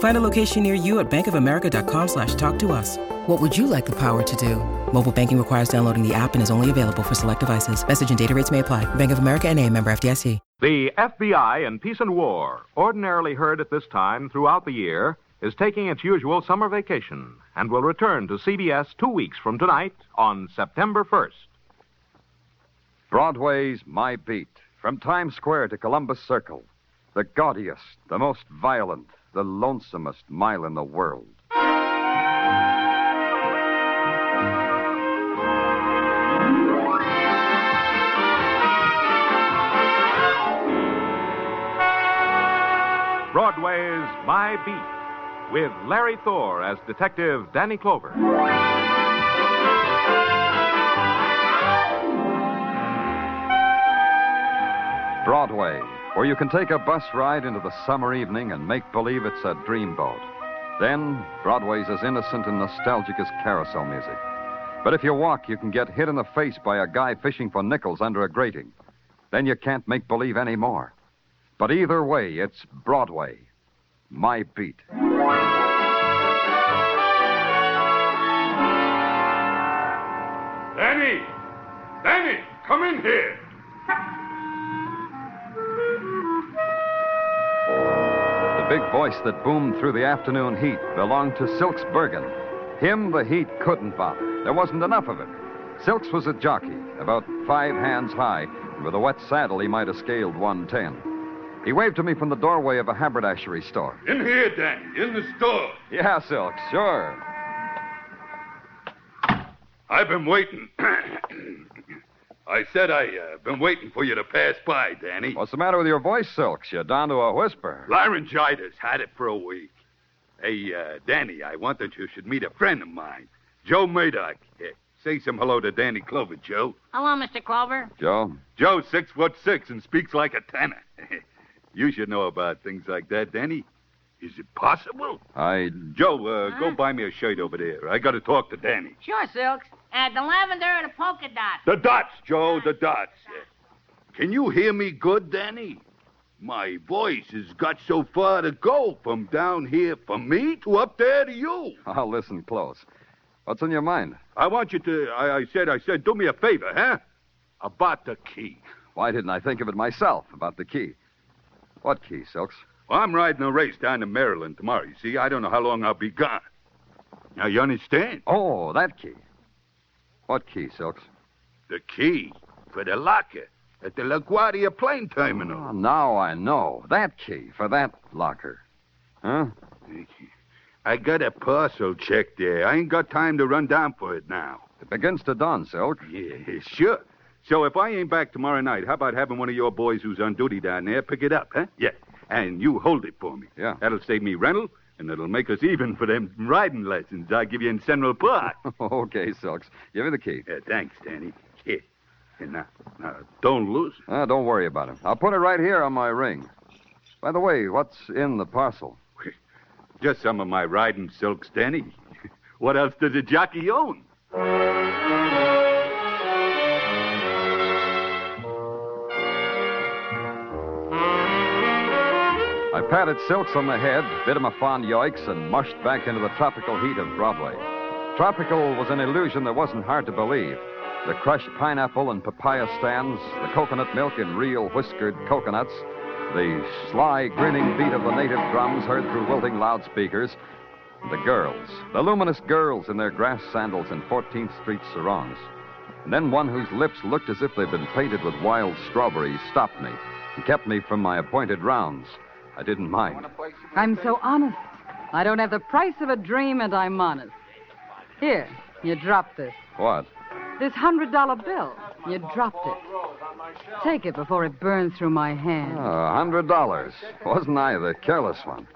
Find a location near you at bankofamerica.com/talktous. What would you like the power to do? Mobile banking requires downloading the app and is only available for select devices. Message and data rates may apply. Bank of America NA, member FDIC. The FBI in Peace and War, ordinarily heard at this time throughout the year, is taking its usual summer vacation and will return to CBS 2 weeks from tonight on September 1st. Broadway's My Beat. From Times Square to Columbus Circle. The gaudiest, the most violent, the lonesomest mile in the world. Broadway's My Beat, with Larry Thor as Detective Danny Clover. Broadway, where you can take a bus ride into the summer evening and make believe it's a dreamboat. Then, Broadway's as innocent and nostalgic as carousel music. But if you walk, you can get hit in the face by a guy fishing for nickels under a grating. Then you can't make believe anymore. But either way, it's Broadway, My Beat. Danny! Danny, come in here! The big voice that boomed through the afternoon heat belonged to Silks Bergen. Him, the heat couldn't bother. There wasn't enough of it. Silks was a jockey, about 5 hands high, and with a wet saddle he might have scaled 110. He waved to me from the doorway of a haberdashery store. In here, Danny, in the store. Yeah, Silks, sure. I've been waiting. I said I've been waiting for you to pass by, Danny. What's the matter with your voice, Silks? You're down to a whisper. Laryngitis. Had it for a week. Hey, Danny, I want that you should meet a friend of mine, Joe Murdoch. Here, say some hello to Danny Clover, Joe. Hello, Mr. Clover. Joe? Joe's 6'6" and speaks like a tenor. You should know about things like that, Danny. Is it possible? Joe, go buy me a shirt over there. I got to talk to Danny. Sure, Silks. The lavender and the polka dots. The dots, Joe, the dots. Can you hear me good, Danny? My voice has got so far to go from down here from me to up there to you. I'll listen close. What's on your mind? I want you to... I said, do me a favor, huh? About the key. Why didn't I think of it myself, about the key? What key, Silks? Well, I'm riding a race down to Maryland tomorrow, you see. I don't know how long I'll be gone. Now, you understand? Oh, that key. What key, Silks? The key for the locker at the LaGuardia plane terminal. Oh, now I know. That key for that locker. Huh? I got a parcel check there. I ain't got time to run down for it now. It begins to dawn, Silks. Yeah, sure. So if I ain't back tomorrow night, how about having one of your boys who's on duty down there pick it up, huh? Yeah. And you hold it for me. Yeah. That'll save me rental, and it'll make us even for them riding lessons I give you in Central Park. Okay, Silks. Give me the key. Thanks, Danny. Here. Now, don't lose it. Don't worry about it. I'll put it right here on my ring. By the way, what's in the parcel? Just some of my riding silks, Danny. What else does a jockey own? I patted Silks on the head, bid him a fond yoicks, and mushed back into the tropical heat of Broadway. Tropical was an illusion that wasn't hard to believe. The crushed pineapple and papaya stands, the coconut milk in real whiskered coconuts, the sly, grinning beat of the native drums heard through wilting loudspeakers, and the girls, the luminous girls in their grass sandals and 14th Street sarongs. And then one whose lips looked as if they'd been painted with wild strawberries stopped me and kept me from my appointed rounds. I didn't mind. I'm so honest. I don't have the price of a dream, and I'm honest. Here, you dropped this. What? This $100 bill. You dropped it. Take it before it burns through my hand. $100. Wasn't I the careless one?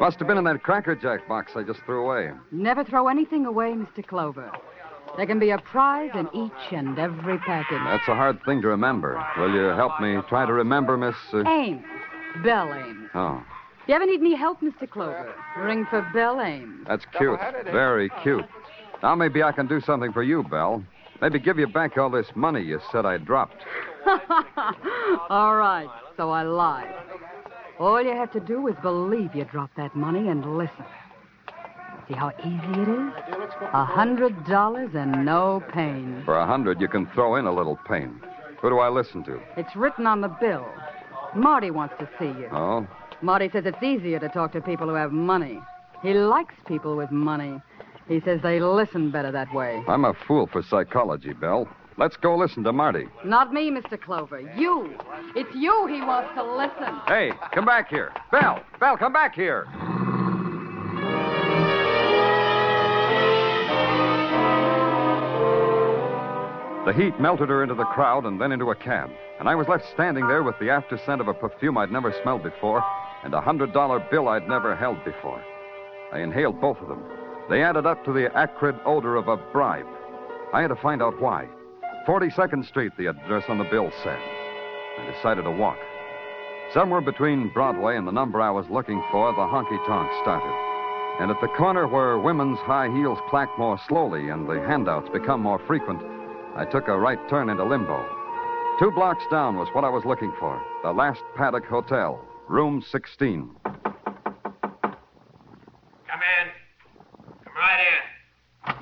Must have been in that Cracker Jack box I just threw away. Never throw anything away, Mr. Clover. There can be a prize in each and every package. That's a hard thing to remember. Will you help me try to remember, Miss... Ames. Belle Ames. Oh. You ever need any help, Mr. Clover? Ring for Belle Ames. That's cute. Very cute. Now maybe I can do something for you, Belle. Maybe give you back all this money you said I dropped. All right, so I lied. All you have to do is believe you dropped that money and listen. See how easy it is? $100 and no pain. For $100, you can throw in a little pain. Who do I listen to? It's written on the bill. Marty wants to see you. Oh? Marty says it's easier to talk to people who have money. He likes people with money. He says they listen better that way. I'm a fool for psychology, Belle. Let's go listen to Marty. Not me, Mr. Clover. You. It's you he wants to listen. Hey, come back here. Belle! Belle, come back here! The heat melted her into the crowd and then into a cab, and I was left standing there with the after scent of a perfume I'd never smelled before and a $100 bill I'd never held before. I inhaled both of them. They added up to the acrid odor of a bribe. I had to find out why. 42nd Street, the address on the bill said. I decided to walk. Somewhere between Broadway and the number I was looking for, the honky-tonk started. And at the corner where women's high heels clack more slowly and the handouts become more frequent, I took a right turn into limbo. 2 blocks down was what I was looking for. The Last Paddock Hotel, room 16. Come in. Come right in.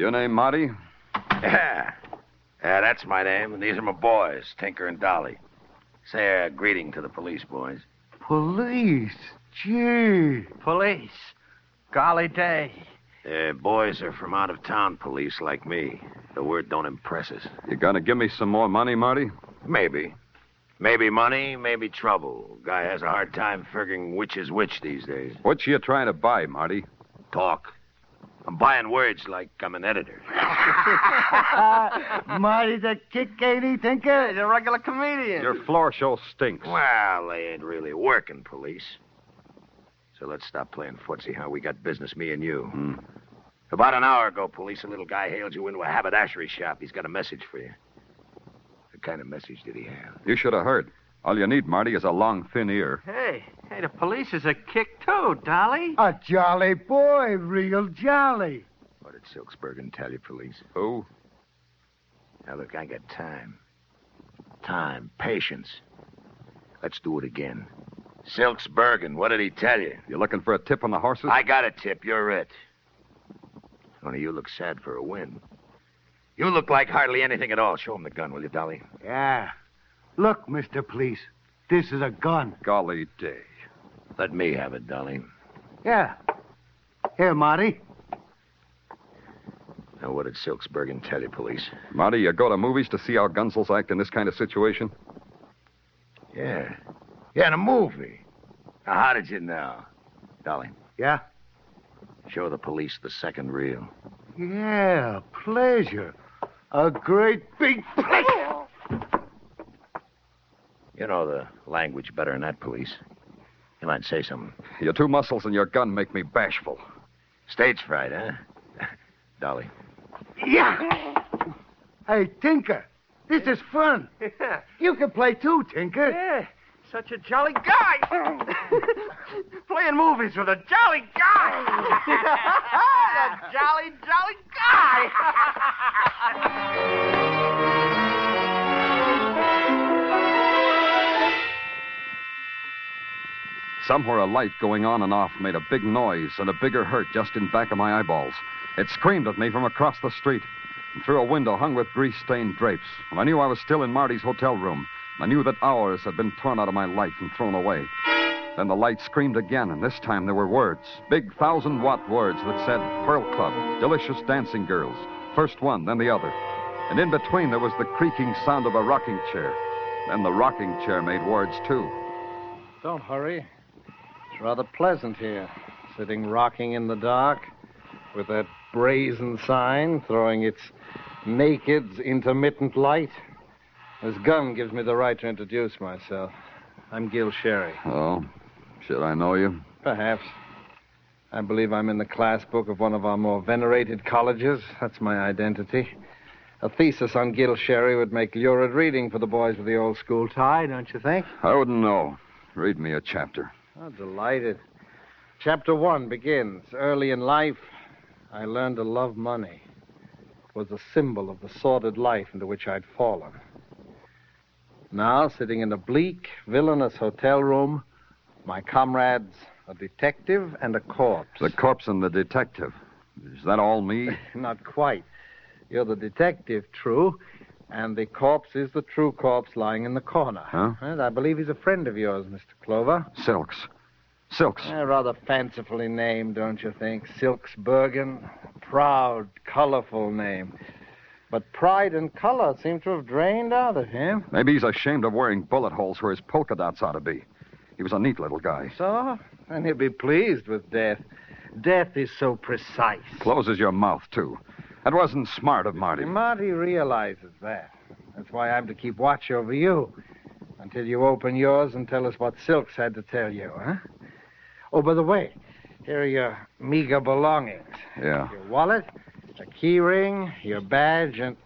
Your name, Marty? Yeah, that's my name, and these are my boys, Tinker and Dolly. Say a greeting to the police, boys. Police? Gee. Police. Golly day. The boys are from out-of-town police like me. The word don't impress us. You gonna give me some more money, Marty? Maybe. Maybe money, maybe trouble. Guy has a hard time figuring which is which these days. What you trying to buy, Marty? Talk. I'm buying words like I'm an editor. Marty's a kick-aty thinker. He's a regular comedian. Your floor show stinks. Well, they ain't really working, police. So let's stop playing footsie, huh? We got business, me and you. About an hour ago, police, a little guy hailed you into a haberdashery shop. He's got a message for you. What kind of message did he have? You should have heard. All you need, Marty, is a long, thin ear. Hey, the police is a kick, too, Dolly. A jolly boy, real jolly. What did Silksbergen tell you, police? Who? Now, look, I got time. Time, patience. Let's do it again. Silksbergen, what did he tell you? You're looking for a tip on the horses? I got a tip. You're it. Only you look sad for a win. You look like hardly anything at all. Show him the gun, will you, Dolly? Yeah. Look, Mr. Police, this is a gun. Golly day. Let me have it, Dolly. Yeah. Here, Marty. Now, what did Silksbergen tell you, police? Marty, you go to movies to see how gunsels act in this kind of situation? Yeah. Yeah, in a movie. Now, how did you know? Dolly? Yeah? Show the police the second reel. Yeah, pleasure. A great big pleasure. You know the language better than that, police. You might say something. Your two muscles and your gun make me bashful. Stage fright, huh? Dolly? Yeah! Hey, Tinker, this is fun. Yeah. You can play too, Tinker. Yeah. Such a jolly guy. Playing movies with a jolly guy. A jolly, jolly guy. Somewhere a light going on and off made a big noise and a bigger hurt just in back of my eyeballs. It screamed at me from across the street and through a window hung with grease-stained drapes. And I knew I was still in Marty's hotel room. I knew that hours had been torn out of my life and thrown away. Then the light screamed again, and this time there were words. Big 1,000-watt words that said, Pearl Club, Delicious Dancing Girls. First one, then the other. And in between there was the creaking sound of a rocking chair. Then the rocking chair made words, too. Don't hurry. It's rather pleasant here, sitting rocking in the dark with that brazen sign throwing its naked's intermittent light. This gun gives me the right to introduce myself. I'm Gil Sherry. Oh, should I know you? Perhaps. I believe I'm in the class book of one of our more venerated colleges. That's my identity. A thesis on Gil Sherry would make lurid reading for the boys with the old school tie, don't you think? I wouldn't know. Read me a chapter. Oh, delighted. Chapter 1 begins. Early in life, I learned to love money. It was a symbol of the sordid life into which I'd fallen. Now, sitting in a bleak, villainous hotel room, my comrades, a detective and a corpse. The corpse and the detective. Is that all me? Not quite. You're the detective, true, and the corpse is the true corpse lying in the corner. Huh? And I believe he's a friend of yours, Mr. Clover. Silks. Rather fancifully named, don't you think? Silksbergen. Proud, colorful name. But pride and color seem to have drained out of him. Maybe he's ashamed of wearing bullet holes where his polka dots ought to be. He was a neat little guy. So? And he'll be pleased with death. Death is so precise. Closes your mouth, too. That wasn't smart of Marty. Marty realizes that. That's why I'm to keep watch over you until you open yours and tell us what Silks had to tell you, huh? Oh, by the way, here are your meager belongings. Yeah. Your wallet, a key ring, your badge, and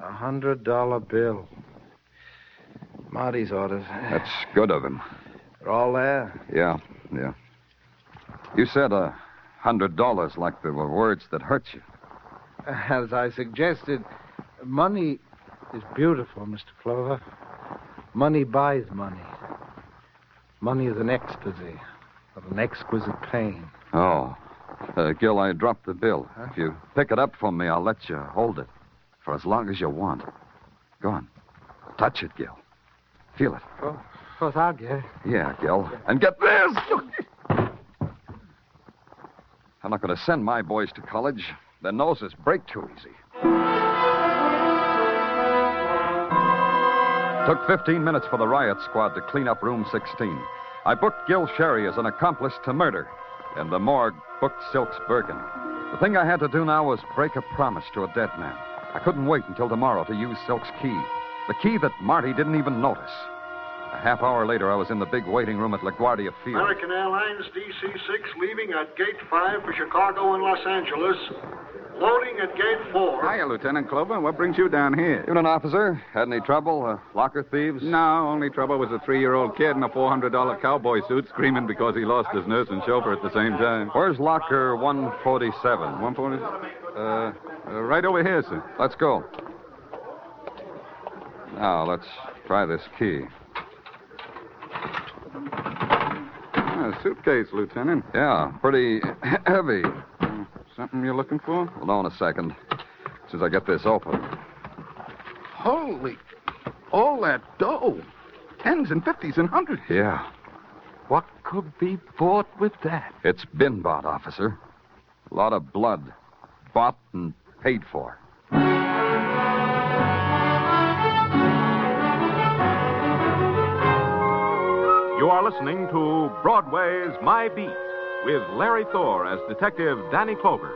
$100 bill. Marty's orders. That's good of him. They're all there? Yeah. You said $100 like there were words that hurt you. As I suggested, money is beautiful, Mr. Clover. Money buys money. Money is an ecstasy of an exquisite pain. Oh. Gil, I dropped the bill. Huh? If you pick it up for me, I'll let you hold it for as long as you want. Go on. Touch it, Gil. Feel it. Oh, of course, I'll get it. Yeah, Gil. And get this! I'm not going to send my boys to college. Their noses break too easy. Took 15 minutes for the riot squad to clean up room 16. I booked Gil Sherry as an accomplice to murder, and the morgue booked Silksbergen. The thing I had to do now was break a promise to a dead man. I couldn't wait until tomorrow to use Silk's key, the key that Marty didn't even notice. A half hour later, I was in the big waiting room at LaGuardia Field. American Airlines DC-6 leaving at Gate 5 for Chicago and Los Angeles. Loading at Gate 4. Hiya, Lieutenant Clover. What brings you down here? You an officer? Had any trouble? Locker thieves? No, only trouble was a 3-year-old kid in a $400 cowboy suit screaming because he lost his nurse and chauffeur at the same time. Where's locker 147? 147? Right over here, sir. Let's go. Now, let's try this key. Suitcase, Lieutenant. Yeah, pretty heavy. Something you're looking for? Hold on a second. As soon as I get this open. Holy. All that dough. Tens and fifties and hundreds. Yeah. What could be bought with that? It's been bought, officer. A lot of blood. Bought and paid for. You are listening to Broadway's My Beat with Larry Thor as Detective Danny Clover.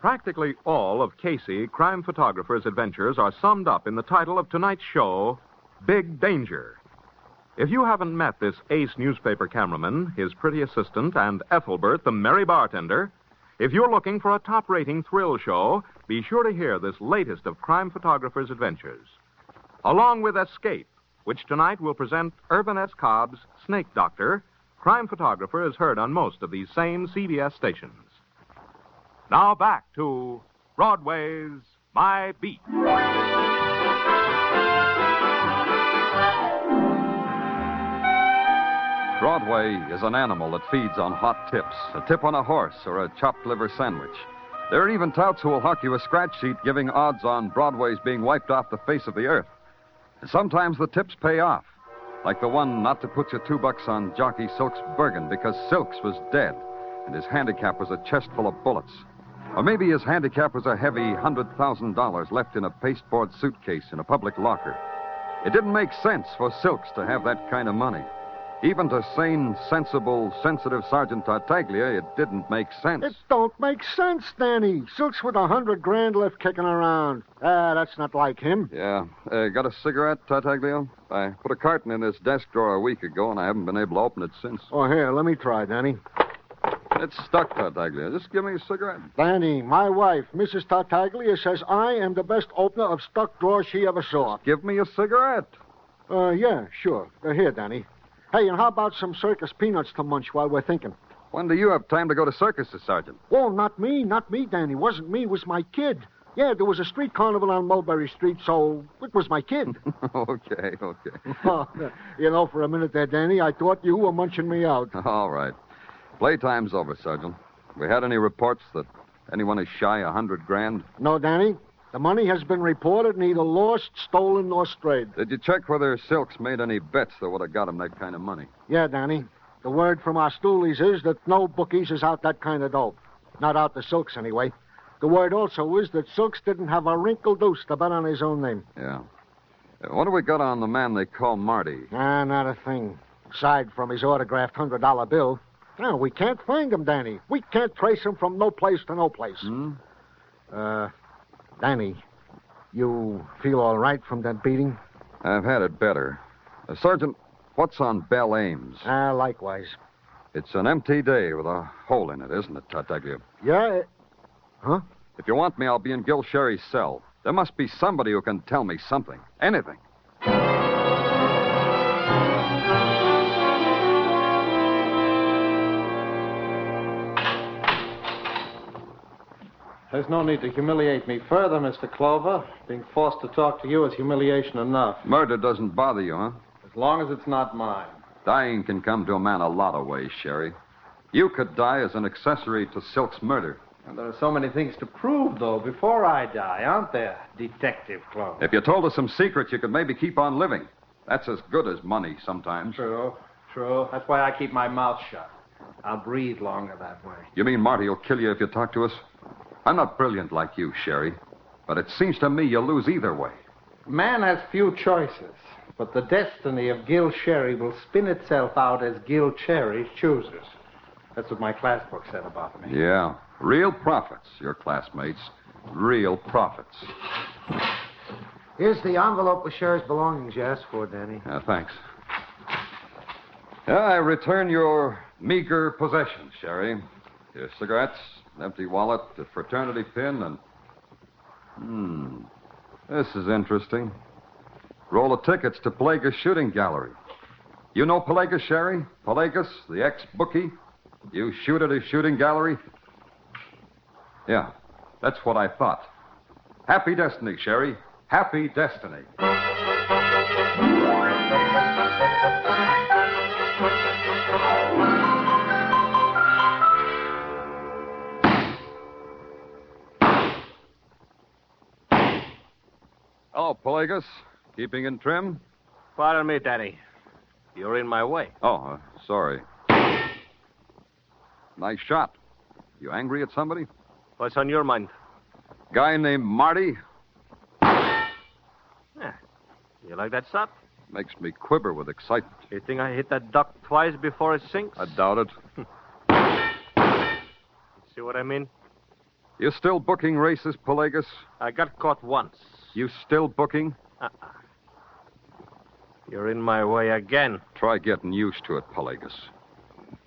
Practically all of Casey, crime photographer's adventures are summed up in the title of tonight's show, Big Danger. If you haven't met this ace newspaper cameraman, his pretty assistant, and Ethelbert, the merry bartender, if you're looking for a top-rating thrill show, be sure to hear this latest of crime photographers' adventures, along with Escape, which tonight will present Urban S. Cobb's Snake Doctor. Crime Photographer is heard on most of these same CBS stations. Now back to Broadway's My Beat. Broadway is an animal that feeds on hot tips, a tip on a horse, or a chopped liver sandwich. There are even touts who will hawk you a scratch sheet giving odds on Broadway's being wiped off the face of the earth. And sometimes the tips pay off, like the one not to put your $2 on jockey Silksbergen because Silks was dead and his handicap was a chest full of bullets. Or maybe his handicap was a heavy $100,000 left in a pasteboard suitcase in a public locker. It didn't make sense for Silks to have that kind of money. Even to sane, sensible, sensitive Sergeant Tartaglia, it didn't make sense. It don't make sense, Danny. Silks with $100,000 left kicking around. That's not like him. Yeah. Got a cigarette, Tartaglia? I put a carton in this desk drawer a week ago, and I haven't been able to open it since. Oh, here, let me try, Danny. It's stuck, Tartaglia. Just give me a cigarette. Danny, my wife, Mrs. Tartaglia, says I am the best opener of stuck drawers she ever saw. Just give me a cigarette. Yeah, sure. Here, Danny. Hey, and how about some circus peanuts to munch while we're thinking? When do you have time to go to circuses, Sergeant? Oh, not me, Danny. Wasn't me, was my kid. Yeah, there was a street carnival on Mulberry Street, so it was my kid. Okay. For a minute there, Danny, I thought you were munching me out. All right. Playtime's over, Sergeant. We had any reports that anyone is shy $100,000? No, Danny. The money has been reported and either lost, stolen, or strayed. Did you check whether Silks made any bets that would have got him that kind of money? Yeah, Danny. The word from our stoolies is that no bookies is out that kind of dope. Not out to Silks, anyway. The word also is that Silks didn't have a wrinkled deuce to bet on his own name. Yeah. What do we got on the man they call Marty? Not a thing. Aside from his autographed $100 bill... No, we can't find him, Danny. We can't trace him from no place to no place. Danny, you feel all right from that beating? I've had it better. Sergeant, what's on Belle Ames? Likewise. It's an empty day with a hole in it, isn't it, Tartaglia? Yeah. Huh? If you want me, I'll be in Gil Sherry's cell. There must be somebody who can tell me something. Anything. There's no need to humiliate me further, Mr. Clover. Being forced to talk to you is humiliation enough. Murder doesn't bother you, huh? As long as it's not mine. Dying can come to a man a lot of ways, Sherry. You could die as an accessory to Silk's murder. And there are so many things to prove, though, before I die, aren't there, Detective Clover? If you told us some secrets, you could maybe keep on living. That's as good as money sometimes. True. That's why I keep my mouth shut. I'll breathe longer that way. You mean Marty will kill you if you talk to us? I'm not brilliant like you, Sherry, but it seems to me you lose either way. Man has few choices, but the destiny of Gil Sherry will spin itself out as Gil Sherry chooses. That's what my class book said about me. Yeah, real prophets, your classmates. Real prophets. Here's the envelope with Sherry's belongings you asked for, Danny. Thanks. I return your meager possessions, Sherry. Your cigarettes... An empty wallet, a fraternity pin, and... This is interesting. Roll of tickets to Pelagos Shooting Gallery. You know Pelagos, Sherry? Pelagos, the ex-bookie. You shoot at his shooting gallery. Yeah, that's what I thought. Happy destiny, Sherry. Happy destiny. Hello, Pelagos. Keeping in trim? Pardon me, Danny. You're in my way. Oh, sorry. Nice shot. You angry at somebody? What's on your mind? Guy named Marty. Yeah. You like that shot? Makes me quiver with excitement. You think I hit that duck twice before it sinks? I doubt it. See what I mean? You're still booking races, Pelagos? I got caught once. You still booking? Uh-uh. You're in my way again. Try getting used to it, Pelagos.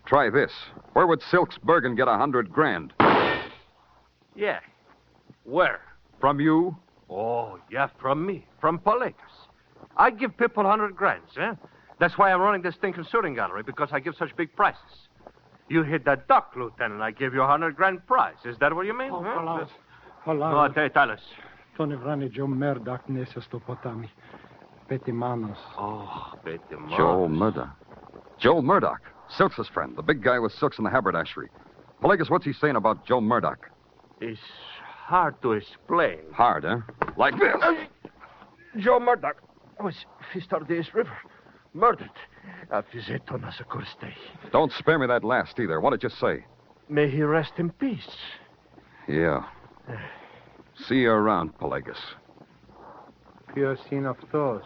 Try this. Where would Silks Bergen get $100,000? Yeah. Where? From you? Oh, yeah, from me. From Pelagos. I give people $100,000, eh? That's why I'm running this stinking shooting gallery, because I give such big prizes. You hit that duck, Lieutenant, I give you $100,000 prize. Is that what you mean? Oh, Pelagos. Pelagos. No, tell us. Oh, Joel Murdoch. Joel Murdoch, Silks' friend, the big guy with Silks in the haberdashery. Pelagos, what's he saying about Joel Murdoch? It's hard to explain. Hard, huh? Like this. Joel Murdoch was fished out of this river, murdered. Don't spare me that last either. What did you say? May he rest in peace. Yeah. See you around, Pelagos. Piosino Ftos.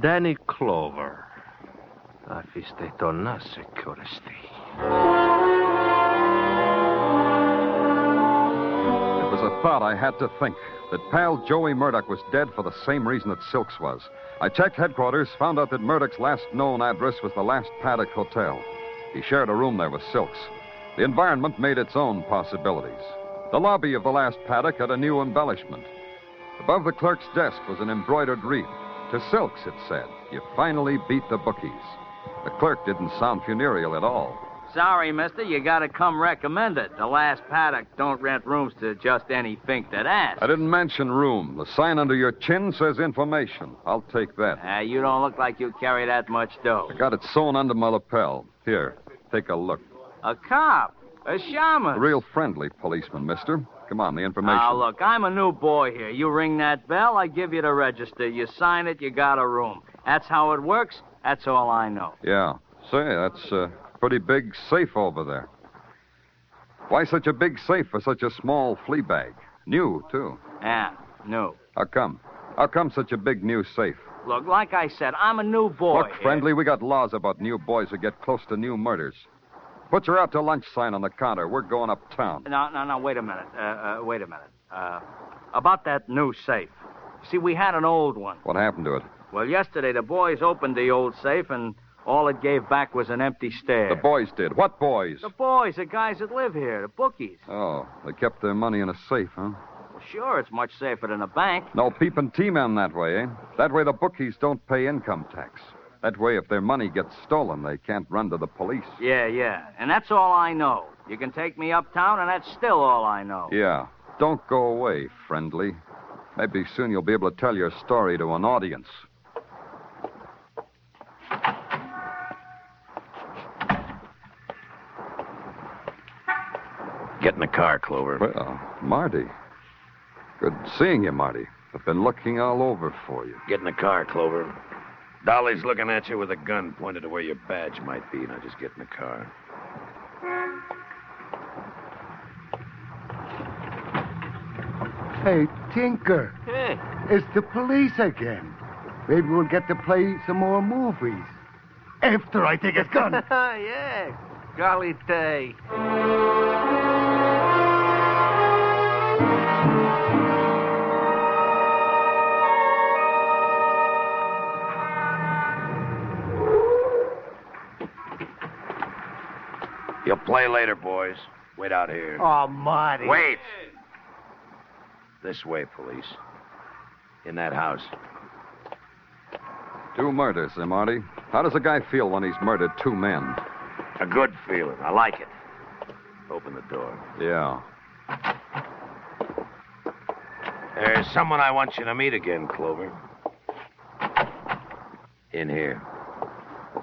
Danny Clover. Αφήστε τον να σε κορεστεί. It was a thought I had to think, that pal Joey Murdoch was dead for the same reason that Silks was. I checked headquarters, found out that Murdoch's last known address was the Last Paddock Hotel. He shared a room there with Silks. The environment made its own possibilities. The lobby of the Last Paddock had a new embellishment. Above the clerk's desk was an embroidered wreath. To Silks, it said, you finally beat the bookies. The clerk didn't sound funereal at all. Sorry, mister, you gotta come recommended. The Last Paddock don't rent rooms to just any fink that asks. I didn't mention room. The sign under your chin says information. I'll take that. You don't look like you carry that much dough. I got it sewn under my lapel. Here, take a look. A cop. A shaman. A real friendly policeman, mister. Come on, the information. Now, look, I'm a new boy here. You ring that bell, I give you the register. You sign it, you got a room. That's how it works. That's all I know. Yeah. Say, that's a pretty big safe over there. Why such a big safe for such a small flea bag? New, too. Yeah, new. How come? How come such a big new safe? Look, like I said, I'm a new boy. Look, friendly, we got laws about new boys who get close to new murders. Put your out to lunch sign on the counter. We're going uptown. No, wait a minute. Wait a minute. About that new safe. See, we had an old one. What happened to it? Well, yesterday the boys opened the old safe, and all it gave back was an empty stare. The boys did? What boys? The boys, the guys that live here, the bookies. Oh, they kept their money in a safe, huh? Well, sure, it's much safer than a bank. No peeping T-men that way, eh? That way the bookies don't pay income tax. That way, if their money gets stolen, they can't run to the police. Yeah. And that's all I know. You can take me uptown, and that's still all I know. Yeah. Don't go away, friendly. Maybe soon you'll be able to tell your story to an audience. Get in the car, Clover. Well, Marty. Good seeing you, Marty. I've been looking all over for you. Get in the car, Clover. Dolly's looking at you with a gun pointed to where your badge might be. Now just get in the car. Hey, Tinker. Hey. It's the police again. Maybe we'll get to play some more movies. After I take his gun. Yeah. Golly day. You'll play later, boys. Wait out here. Oh, Marty. Wait. This way, police. In that house. Two murders, eh, Marty? How does a guy feel when he's murdered two men? A good feeling. I like it. Open the door. Yeah. There's someone I want you to meet again, Clover. In here.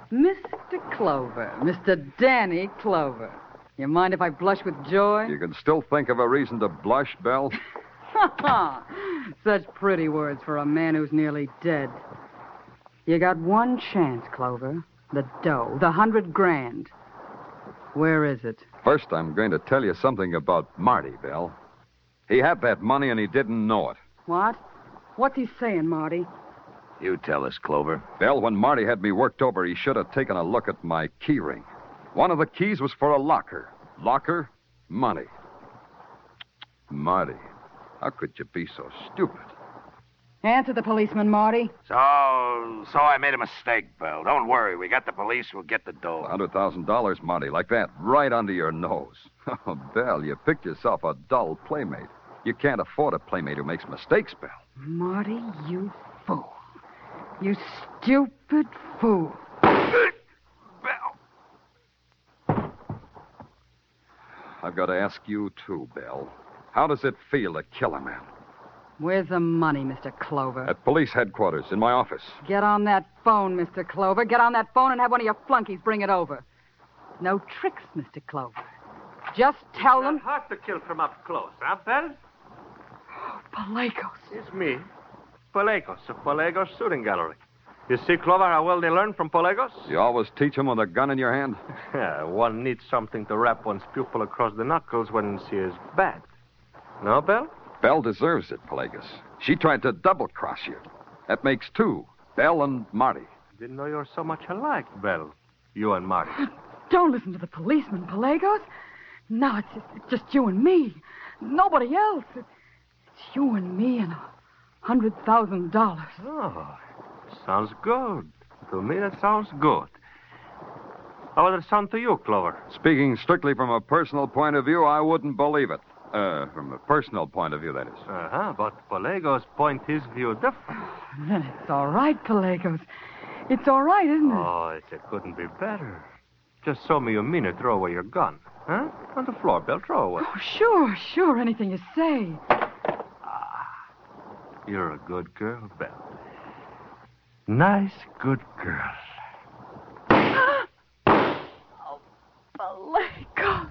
Mr. Clover. Mr. Danny Clover. You mind if I blush with joy? You can still think of a reason to blush, Belle? Such pretty words for a man who's nearly dead. You got one chance, Clover. The dough. $100,000. Where is it? First, I'm going to tell you something about Marty, Belle. He had that money and he didn't know it. What? What's he saying, Marty? You tell us, Clover. Belle, when Marty had me worked over, he should have taken a look at my key ring. One of the keys was for a locker. Locker, money. Marty, how could you be so stupid? Answer the policeman, Marty. So I made a mistake, Belle. Don't worry. We got the police. We'll get the dough. $100,000, Marty, like that, right under your nose. Oh, Belle, you picked yourself a dull playmate. You can't afford a playmate who makes mistakes, Belle. Marty, you fool. You stupid fool. Belle. I've got to ask you, too, Belle. How does it feel to kill a man? Where's the money, Mr. Clover? At police headquarters, in my office. Get on that phone, Mr. Clover. Get on that phone and have one of your flunkies bring it over. No tricks, Mr. Clover. Just tell them... It's not hard to kill from up close, huh, Belle? Oh, Pelagos. It's me. Pelagos, of Pelagos Shooting Gallery. You see, Clover, how well they learn from Pelagos? You always teach them with a gun in your hand? Yeah, one needs something to wrap one's pupil across the knuckles when she is bad. No, Bell? Bell deserves it, Pelagos. She tried to double-cross you. That makes two, Bell and Marty. Didn't know you were so much alike, Bell. You and Marty. Don't listen to the policeman, Pelagos. Now it's just you and me. Nobody else. It's you and me and $100,000. Oh, sounds good. To me, that sounds good. How does it sound to you, Clover? Speaking strictly from a personal point of view, I wouldn't believe it. From a personal point of view, that is. Uh-huh, but Pelagos' point his view different. Then it's all right, Pelagos. It's all right, isn't it? Oh, it couldn't be better. Just show me you mean it. Throw away your gun. Huh? On the floor, Bell, throw away. Oh, sure, anything you say. Ah, you're a good girl, Bell. Nice, good girl. Oh, Pelagos.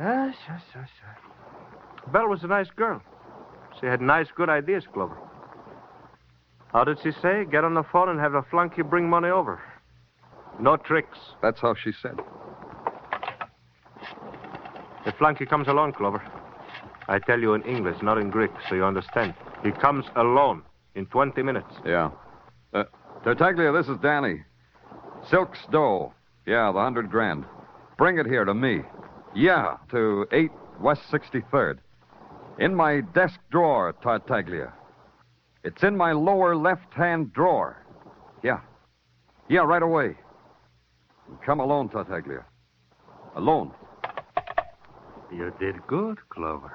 Yes, yes, yes, yes. Bell was a nice girl. She had nice, good ideas, Clover. How did she say? Get on the phone and have the flunky bring money over. No tricks. That's how she said. The flunky comes alone, Clover. I tell you in English, not in Greek, so you understand. He comes alone in 20 minutes. Yeah. Tartaglia, this is Danny. Silk's dough. Yeah, the 100 grand. Bring it here to me. Yeah, to 8 West 63rd. In my desk drawer, Tartaglia. It's in my lower left-hand drawer. Yeah. Yeah, right away. Come alone, Tartaglia. Alone. You did good, Clover.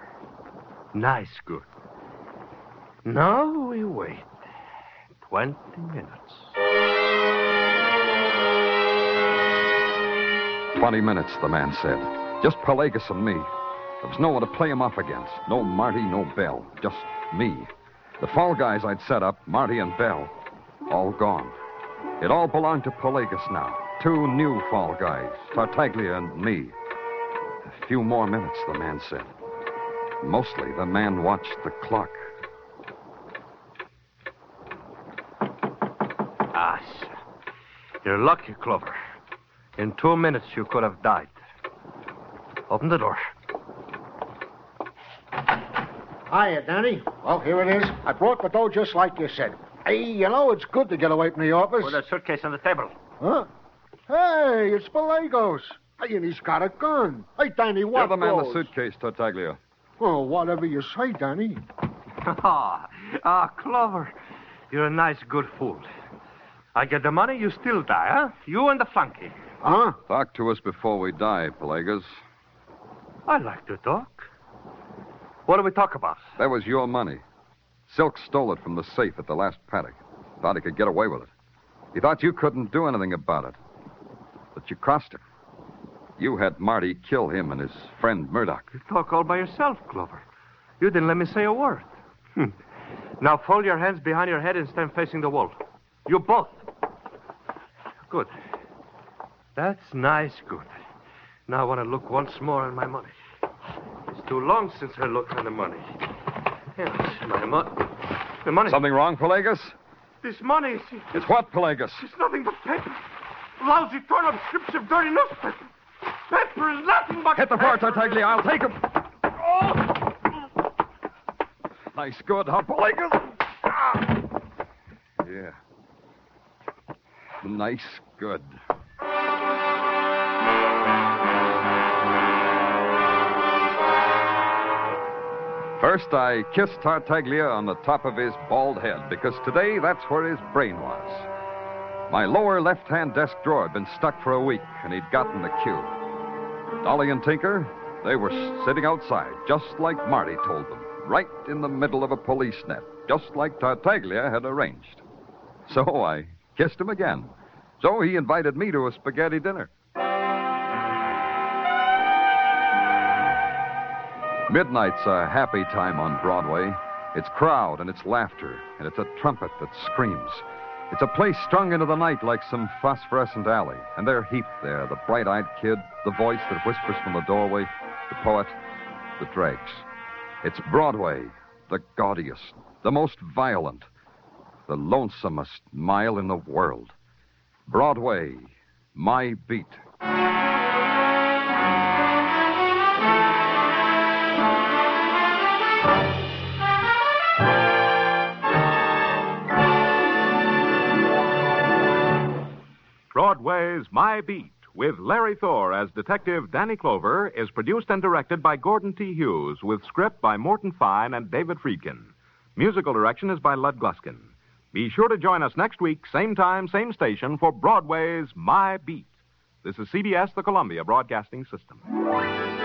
Nice good. Now we wait 20 minutes. 20 minutes, the man said. Just Pelagos and me. There was no one to play him off against. No Marty, no Bell. Just me. The fall guys I'd set up, Marty and Bell, all gone. It all belonged to Pelagos now. Two new fall guys, Tartaglia and me. A few more minutes, the man said. Mostly the man watched the clock. Ah, sir. You're lucky, Clover. In 2 minutes, you could have died. Open the door. Hiya, Danny. Well, here it is. I brought the dough just like you said. Hey, you know, it's good to get away from the office. Put that suitcase on the table. Huh? Hey, it's Pelagos. Hey, and he's got a gun. Hey, Danny, what? You're the man in the suitcase, Tartaglia. Well, whatever you say, Danny. Clover, you're a nice, good fool. I get the money, you still die, huh? You and the flunky. Huh? Talk to us before we die, Pelagos. I like to talk. What do we talk about? That was your money. Silk stole it from the safe at the last paddock. Thought he could get away with it. He thought you couldn't do anything about it. But you crossed him. You had Marty kill him and his friend Murdoch. You talk all by yourself, Clover. You didn't let me say a word. Now fold your hands behind your head and stand facing the wall. You both. Good. That's nice, good. Now I want to look once more at my money. Too long since I looked at the money. Yes, my money. The money. Something wrong, Pelagos? This money is... It's what, Pelagos? It's nothing but paper. Lousy, torn-up strips of dirty newspaper. Paper is nothing but... Hit the floor, Tartaglia. I'll take him. Oh! Nice good, huh, Pelagos? Ah. Yeah. Nice good. First, I kissed Tartaglia on the top of his bald head, because today that's where his brain was. My lower left-hand desk drawer had been stuck for a week, and he'd gotten the cue. Dolly and Tinker, they were sitting outside, just like Marty told them, right in the middle of a police net, just like Tartaglia had arranged. So I kissed him again. So he invited me to a spaghetti dinner. Midnight's a happy time on Broadway. It's crowd and it's laughter, and it's a trumpet that screams. It's a place strung into the night like some phosphorescent alley, and they're heaped there, the bright-eyed kid, the voice that whispers from the doorway, the poet, the dregs. It's Broadway, the gaudiest, the most violent, the lonesomest mile in the world. Broadway, my beat. Is My Beat, with Larry Thor as Detective Danny Clover, is produced and directed by Gordon T. Hughes, with script by Morton Fine and David Friedkin. Musical direction is by Lud Gluskin. Be sure to join us next week, same time, same station, for Broadway's My Beat. This is CBS, the Columbia Broadcasting System.